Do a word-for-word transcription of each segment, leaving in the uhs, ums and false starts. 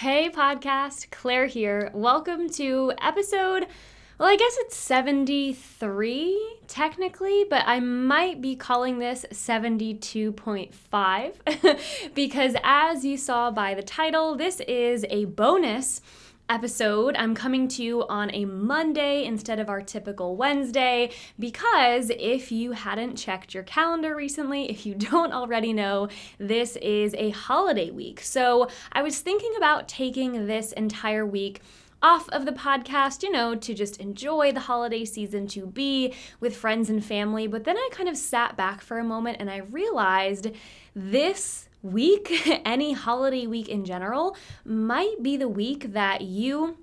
Hey podcast, Claire here. Welcome to episode, well, I guess it's seventy-three technically, but I might be calling this seventy-two point five because as you saw by the title, this is a bonus episode. I'm coming to you on a Monday instead of our typical Wednesday because if you hadn't checked your calendar recently, if you don't already know, this is a holiday week. So I was thinking about taking this entire week off of the podcast, you know, to just enjoy the holiday season, to be with friends and family. But then I kind of sat back for a moment and I realized this week, any holiday week in general, might be the week that you,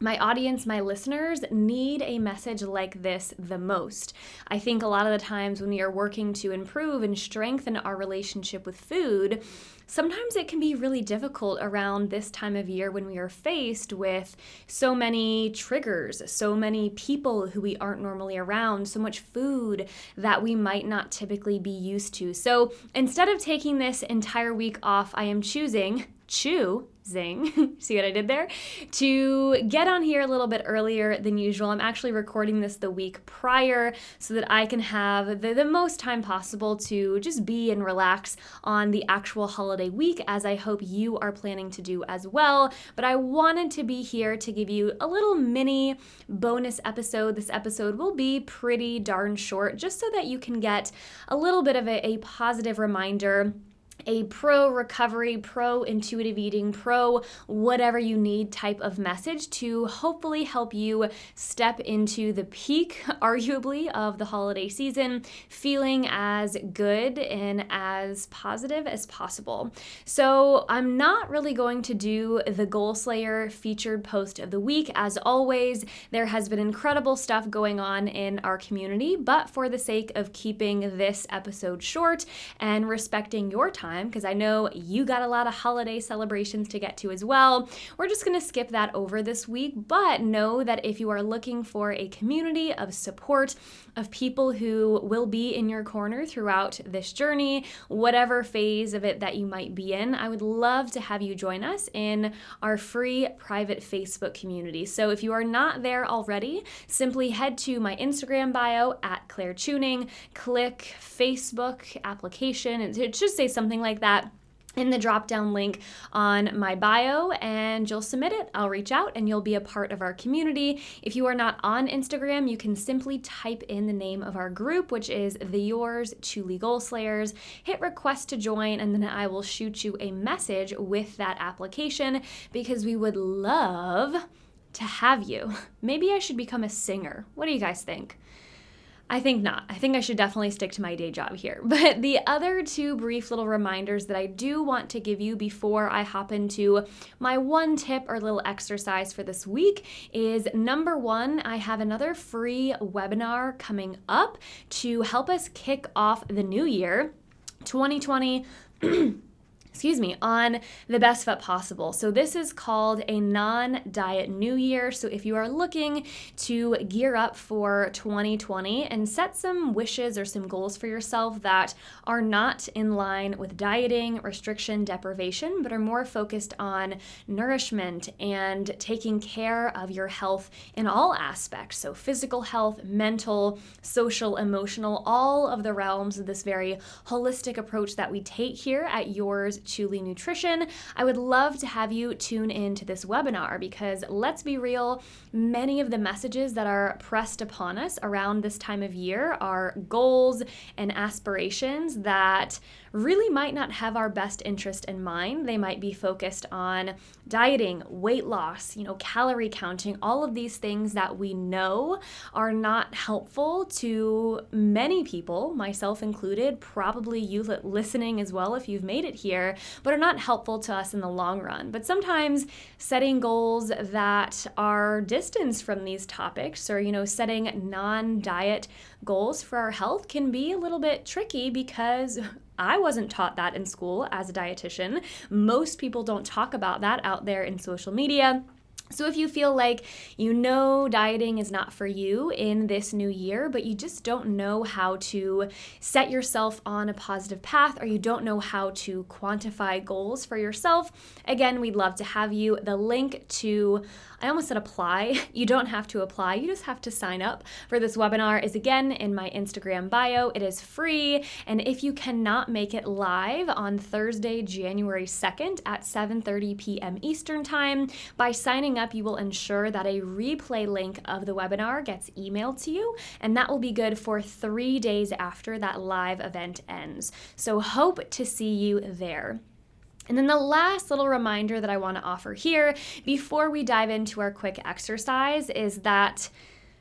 my audience, my listeners, need a message like this the most. I think a lot of the times when we are working to improve and strengthen our relationship with food, sometimes it can be really difficult around this time of year when we are faced with so many triggers, so many people who we aren't normally around, so much food that we might not typically be used to. So instead of taking this entire week off, I am choosing, chew, zing, see what I did there, to get on here a little bit earlier than usual. I'm actually recording this the week prior so that I can have the, the most time possible to just be and relax on the actual holiday week, as I hope you are planning to do as well. But I wanted to be here to give you a little mini bonus episode. This episode will be pretty darn short, just so that you can get a little bit of a, a positive reminder, a pro-recovery, pro-intuitive eating, pro-whatever you need type of message to hopefully help you step into the peak, arguably, of the holiday season, feeling as good and as positive as possible. So I'm not really going to do the Goal Slayer featured post of the week. As always, there has been incredible stuff going on in our community, but for the sake of keeping this episode short and respecting your time, because I know you got a lot of holiday celebrations to get to as well, we're just going to skip that over this week. But know that if you are looking for a community of support, of people who will be in your corner throughout this journey, whatever phase of it that you might be in, I would love to have you join us in our free private Facebook community. So if you are not there already, simply head to my Instagram bio at Claire Tuning, click Facebook application, and it should say something like that in the drop-down link on my bio, and you'll submit it. I'll reach out and you'll be a part of our community. If you are not on Instagram, you can simply type in the name of our group, which is the Yours Chewly Goal Slayers. Hit request to join, and then I will shoot you a message with that application because we would love to have you. Maybe I should become a singer. What do you guys think? I think not. I think I should definitely stick to my day job here. But the other two brief little reminders that I do want to give you before I hop into my one tip or little exercise for this week is, number one, I have another free webinar coming up to help us kick off the new year, twenty twenty. excuse me, on the best foot possible. So this is called a non-diet new year. So if you are looking to gear up for twenty twenty and set some wishes or some goals for yourself that are not in line with dieting, restriction, deprivation, but are more focused on nourishment and taking care of your health in all aspects. So physical health, mental, social, emotional, all of the realms of this very holistic approach that we take here at Yours Chewly Nutrition. I would love to have you tune into this webinar because, let's be real, many of the messages that are pressed upon us around this time of year are goals and aspirations that really might not have our best interest in mind. They might be focused on dieting, weight loss, you know, calorie counting, all of these things that we know are not helpful to many people, myself included, probably you listening as well if you've made it here, but are not helpful to us in the long run. But sometimes setting goals that are distanced from these topics, or, you know, setting non-diet goals for our health can be a little bit tricky because I wasn't taught that in school as a dietitian. Most people don't talk about that out there in social media. So if you feel like you know dieting is not for you in this new year, but you just don't know how to set yourself on a positive path, or you don't know how to quantify goals for yourself, again, we'd love to have you. The link to, I almost said apply, you don't have to apply, you just have to sign up for this webinar is again in my Instagram bio. It is free, and if you cannot make it live on Thursday, January second at seven thirty p.m. Eastern Time, by signing up, you will ensure that a replay link of the webinar gets emailed to you, and that will be good for three days after that live event ends. So hope to see you there. And then the last little reminder that I want to offer here before we dive into our quick exercise is that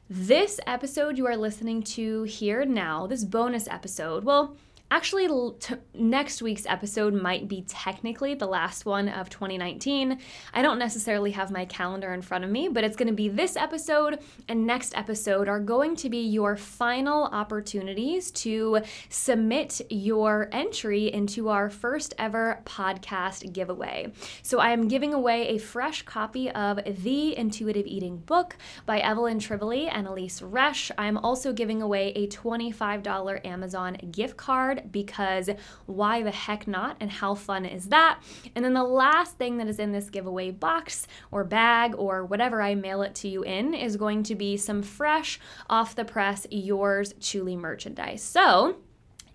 this episode you are listening to here now, this bonus episode, well, actually, t- next week's episode might be technically the last one of twenty nineteen. I don't necessarily have my calendar in front of me, but it's going to be this episode and next episode are going to be your final opportunities to submit your entry into our first ever podcast giveaway. So I am giving away a fresh copy of The Intuitive Eating Book by Evelyn Tribole and Elyse Resch. I'm also giving away a twenty-five dollars Amazon gift card, because why the heck not, and how fun is that? And then the last thing that is in this giveaway box or bag or whatever I mail it to you in is going to be some fresh off the press Yours Chewly merchandise. So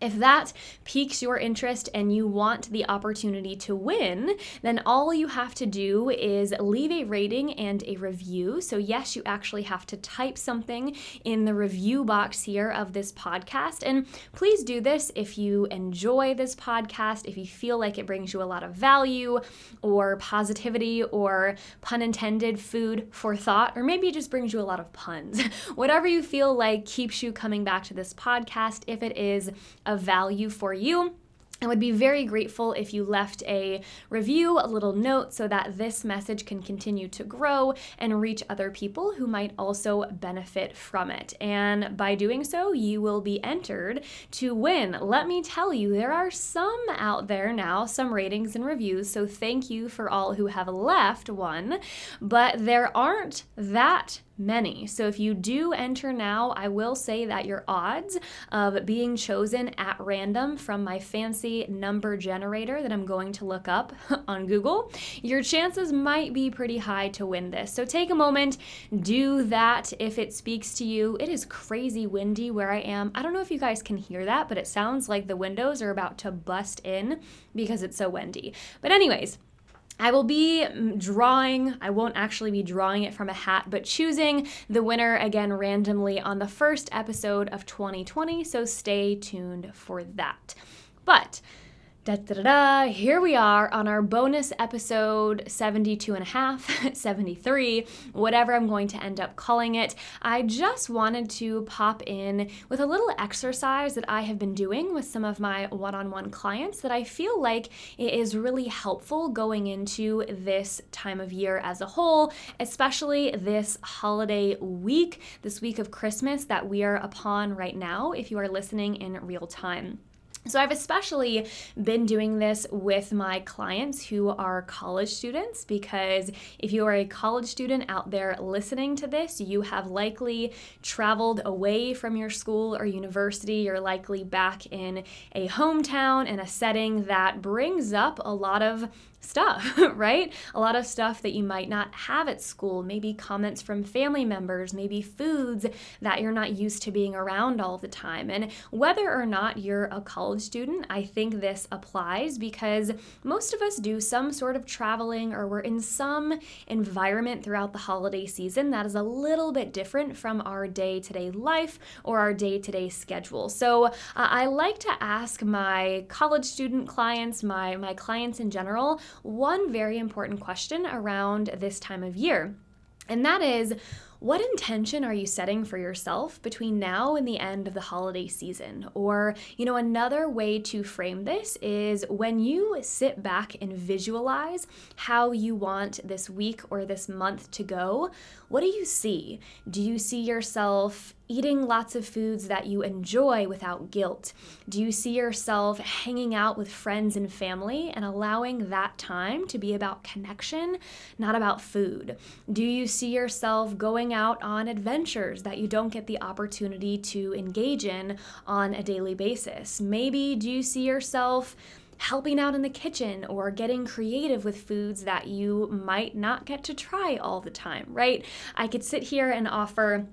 if that piques your interest and you want the opportunity to win, then all you have to do is leave a rating and a review. So yes, you actually have to type something in the review box here of this podcast. And please do this if you enjoy this podcast, if you feel like it brings you a lot of value or positivity or, pun intended, food for thought, or maybe it just brings you a lot of puns. Whatever you feel like keeps you coming back to this podcast, if it is of value for you, I would be very grateful if you left a review, a little note, so that this message can continue to grow and reach other people who might also benefit from it. And by doing so, you will be entered to win. Let me tell you, there are some out there now, some ratings and reviews, so thank you for all who have left one, but there aren't that many. So if you do enter now, I will say that your odds of being chosen at random from my fancy number generator that I'm going to look up on Google, your chances might be pretty high to win this. So take a moment, do that if it speaks to you. It is crazy windy where I am. I don't know if you guys can hear that, but it sounds like the windows are about to bust in because it's so windy. But anyways, I will be drawing, I won't actually be drawing it from a hat, but choosing the winner again randomly on the first episode of twenty twenty, so stay tuned for that. But da, da, da, da, here we are on our bonus episode seventy-two and a half, seventy-three, whatever I'm going to end up calling it. I just wanted to pop in with a little exercise that I have been doing with some of my one-on-one clients that I feel like it is really helpful going into this time of year as a whole, especially this holiday week, this week of Christmas that we are upon right now if you are listening in real time. So I've especially been doing this with my clients who are college students, because if you are a college student out there listening to this, you have likely traveled away from your school or university. You're likely back in a hometown and a setting that brings up a lot of stuff, right? A lot of stuff that you might not have at school, maybe comments from family members, maybe foods that you're not used to being around all the time. And whether or not you're a college student, I think this applies because most of us do some sort of traveling or we're in some environment throughout the holiday season that is a little bit different from our day-to-day life or our day-to-day schedule. So uh, I like to ask my college student clients, my, my clients in general, one very important question around this time of year, and that is, What intention are you setting for yourself between now and the end of the holiday season? Or, you know, another way to frame this is when you sit back and visualize how you want this week or this month to go, what do you see? Do you see yourself eating lots of foods that you enjoy without guilt? Do you see yourself hanging out with friends and family and allowing that time to be about connection, not about food? Do you see yourself going out on adventures that you don't get the opportunity to engage in on a daily basis? Maybe do you see yourself helping out in the kitchen or getting creative with foods that you might not get to try all the time, right? I could sit here and offer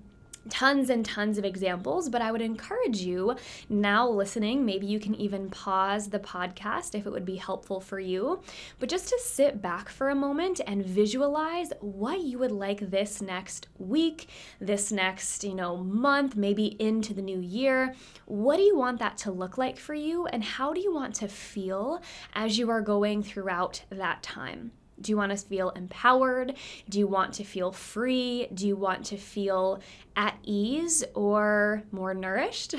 tons and tons of examples, but I would encourage you now listening, maybe you can even pause the podcast if it would be helpful for you, but just to sit back for a moment and visualize what you would like this next week, this next, you know, month, maybe into the new year. What do you want that to look like for you, and how do you want to feel as you are going throughout that time? Do you want to feel empowered? Do you want to feel free? Do you want to feel at ease or more nourished?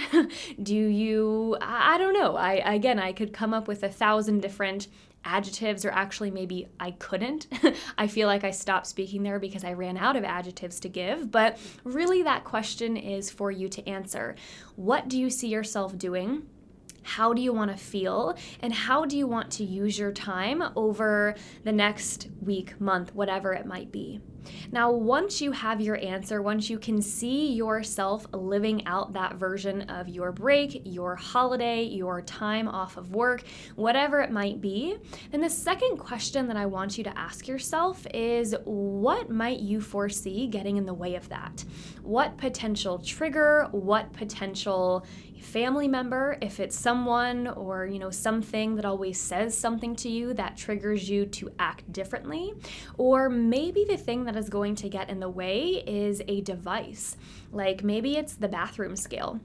Do you, I don't know. I again, I could come up with a thousand different adjectives, or actually maybe I couldn't. I feel like I stopped speaking there because I ran out of adjectives to give, but really that question is for you to answer. What do you see yourself doing? How do you want to feel, and how do you want to use your time over the next week, month, whatever it might be? Now, once you have your answer, once you can see yourself living out that version of your break, your holiday, your time off of work, whatever it might be, then the second question that I want you to ask yourself is, what might you foresee getting in the way of that? What potential trigger, what potential family member, if it's someone or, you know, something that always says something to you that triggers you to act differently, or maybe the thing that is going to get in the way is a device. Like maybe it's the bathroom scale,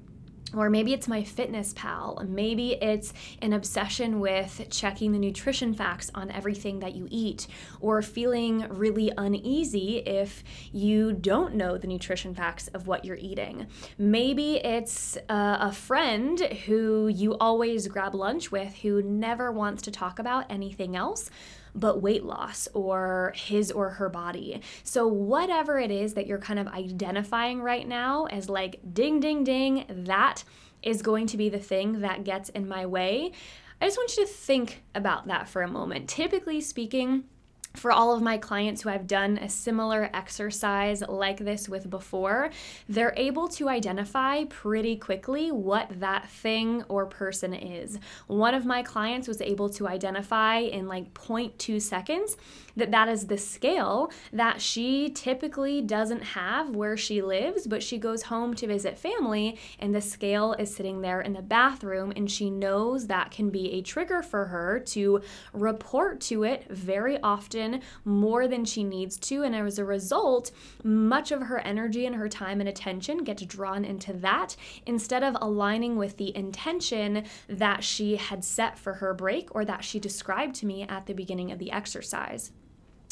or maybe it's my fitness pal, maybe it's an obsession with checking the nutrition facts on everything that you eat, or feeling really uneasy if you don't know the nutrition facts of what you're eating. Maybe it's uh, a friend who you always grab lunch with who never wants to talk about anything else but weight loss or his or her body. So whatever it is that you're kind of identifying right now as like ding, ding, ding, that is going to be the thing that gets in my way, I just want you to think about that for a moment. Typically speaking, for all of my clients who I've done a similar exercise like this with before, they're able to identify pretty quickly what that thing or person is. One of my clients was able to identify in like zero point two seconds that that is the scale that she typically doesn't have where she lives, but she goes home to visit family and the scale is sitting there in the bathroom, and she knows that can be a trigger for her to report to it very often, more than she needs to, and as a result, much of her energy and her time and attention gets drawn into that instead of aligning with the intention that she had set for her break or that she described to me at the beginning of the exercise.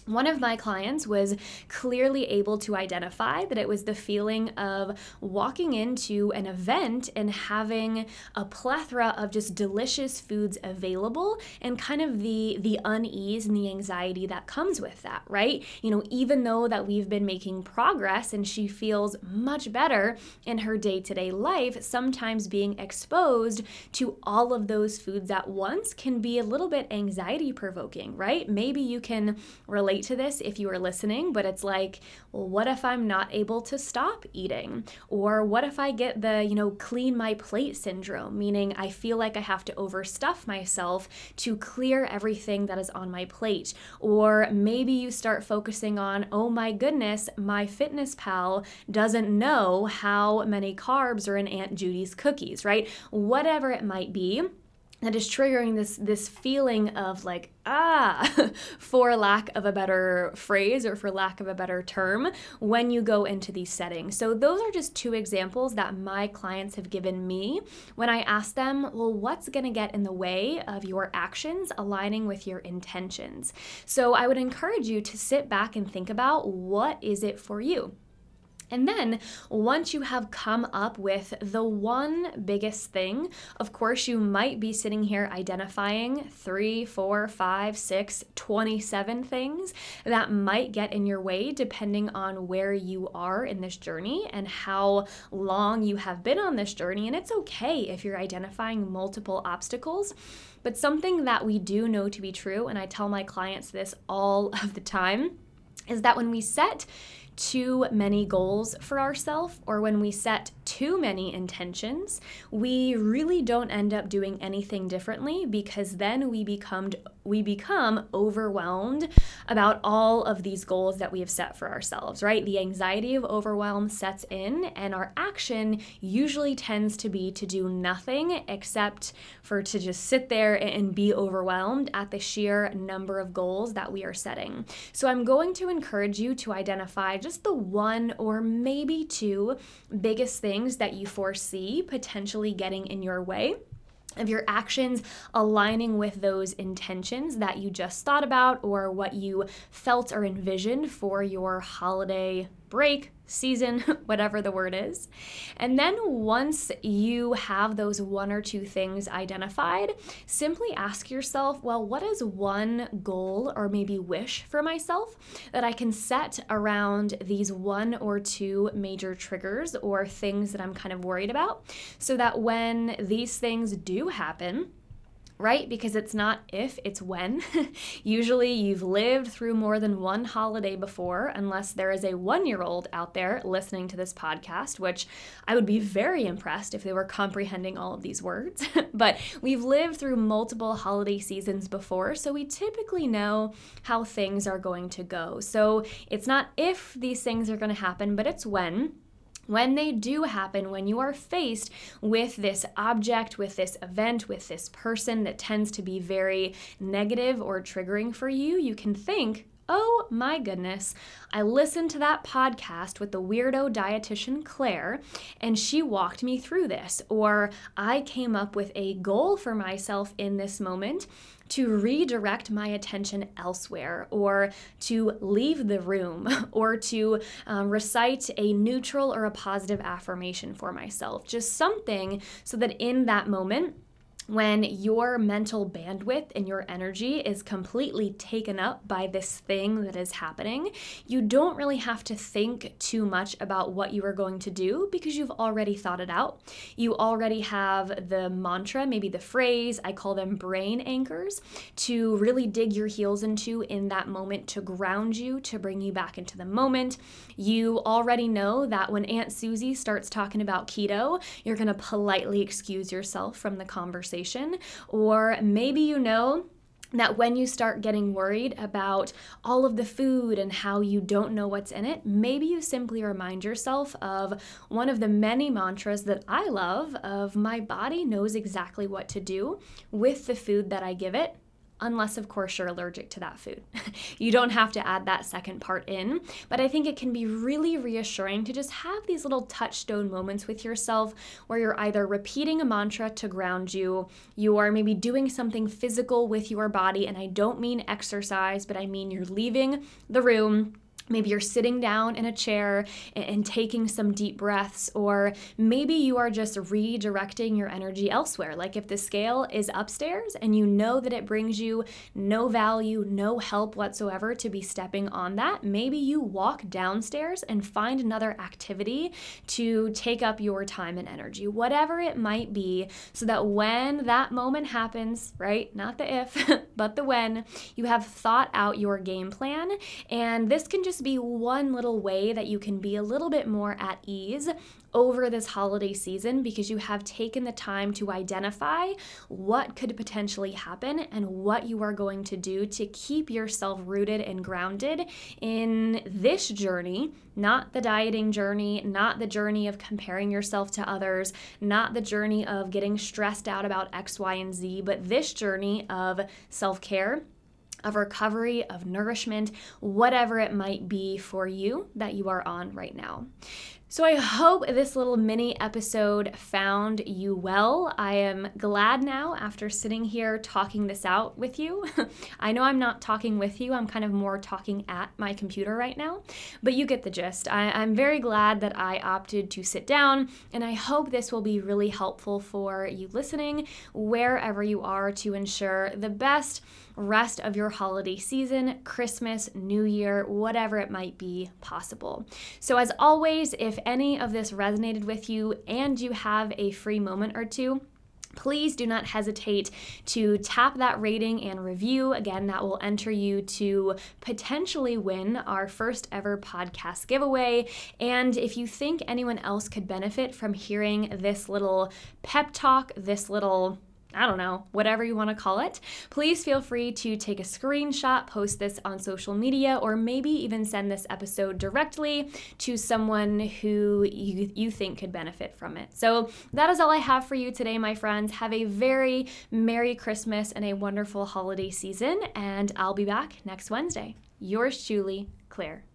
One of my clients was clearly able to identify that it was the feeling of walking into an event and having a plethora of just delicious foods available, and kind of the the unease and the anxiety that comes with that, right? You know, even though that we've been making progress and she feels much better in her day-to-day life, sometimes being exposed to all of those foods at once can be a little bit anxiety-provoking, right? Maybe you can relate to this if you are listening, but it's like, well, what if I'm not able to stop eating? Or what if I get the, you know, clean my plate syndrome, meaning I feel like I have to overstuff myself to clear everything that is on my plate? Or maybe you start focusing on, oh my goodness, my fitness pal doesn't know how many carbs are in Aunt Judy's cookies, right? Whatever it might be that is triggering this this feeling of like, ah, for lack of a better phrase or for lack of a better term, when you go into these settings. So those are just two examples that my clients have given me when I ask them, well, what's going to get in the way of your actions aligning with your intentions? So I would encourage you to sit back and think about, what is it for you? And then once you have come up with the one biggest thing, of course you might be sitting here identifying three, four, five, six, twenty-seven things that might get in your way depending on where you are in this journey and how long you have been on this journey. And it's okay if you're identifying multiple obstacles. But something that we do know to be true, and I tell my clients this all of the time, is that when we set too many goals for ourselves, or when we set too many intentions, we really don't end up doing anything differently, because then we become we become overwhelmed about all of these goals that we have set for ourselves, right? The anxiety of overwhelm sets in, and our action usually tends to be to do nothing except for to just sit there and be overwhelmed at the sheer number of goals that we are setting. So I'm going to encourage you to identify just the one or maybe two biggest things that you foresee potentially getting in your way of your actions aligning with those intentions that you just thought about, or what you felt or envisioned for your holiday break, season, whatever the word is. And then once you have those one or two things identified, simply ask yourself, well, what is one goal or maybe wish for myself that I can set around these one or two major triggers or things that I'm kind of worried about, so that when these things do happen, right? Because it's not if, it's when. Usually you've lived through more than one holiday before, unless there is a one-year-old out there listening to this podcast, which I would be very impressed if they were comprehending all of these words. But we've lived through multiple holiday seasons before, so we typically know how things are going to go. So it's not if these things are going to happen, but it's when. When they do happen, when you are faced with this object, with this event, with this person that tends to be very negative or triggering for you, you can think, oh my goodness, I listened to that podcast with the weirdo dietitian Claire, and she walked me through this. Or I came up with a goal for myself in this moment to redirect my attention elsewhere, or to leave the room, or to um, recite a neutral or a positive affirmation for myself. Just something so that in that moment, when your mental bandwidth and your energy is completely taken up by this thing that is happening, you don't really have to think too much about what you are going to do, because you've already thought it out. You already have the mantra, maybe the phrase, I call them brain anchors, to really dig your heels into in that moment, to ground you, to bring you back into the moment. You already know that when Aunt Susie starts talking about keto, you're going to politely excuse yourself from the conversation. Or maybe you know that when you start getting worried about all of the food and how you don't know what's in it, maybe you simply remind yourself of one of the many mantras that I love of, my body knows exactly what to do with the food that I give it. Unless, of course, you're allergic to that food. You don't have to add that second part in, but I think it can be really reassuring to just have these little touchstone moments with yourself where you're either repeating a mantra to ground you, you are maybe doing something physical with your body, and I don't mean exercise, but I mean you're leaving the room. Maybe you're sitting down in a chair and taking some deep breaths, or maybe you are just redirecting your energy elsewhere. Like if the scale is upstairs and you know that it brings you no value, no help whatsoever to be stepping on that, maybe you walk downstairs and find another activity to take up your time and energy, whatever it might be, so that when that moment happens, right, not the if, but the when, you have thought out your game plan. And this can just be one little way that you can be a little bit more at ease over this holiday season, because you have taken the time to identify what could potentially happen and what you are going to do to keep yourself rooted and grounded in this journey, not the dieting journey, not the journey of comparing yourself to others, not the journey of getting stressed out about X, Y, and Z, but this journey of self-care, of recovery, of nourishment, whatever it might be for you that you are on right now. So I hope this little mini episode found you well. I am glad now after sitting here talking this out with you. I know I'm not talking with you. I'm kind of more talking at my computer right now, but you get the gist. I, I'm very glad that I opted to sit down, and I hope this will be really helpful for you listening wherever you are to ensure the best rest of your holiday season, Christmas, New Year, whatever it might be possible. So as always, if any of this resonated with you and you have a free moment or two, please do not hesitate to tap that rating and review. Again, that will enter you to potentially win our first ever podcast giveaway. And if you think anyone else could benefit from hearing this little pep talk, this little I don't know, whatever you want to call it, please feel free to take a screenshot, post this on social media, or maybe even send this episode directly to someone who you, you think could benefit from it. So that is all I have for you today, my friends. Have a very Merry Christmas and a wonderful holiday season, and I'll be back next Wednesday. Yours truly, Claire.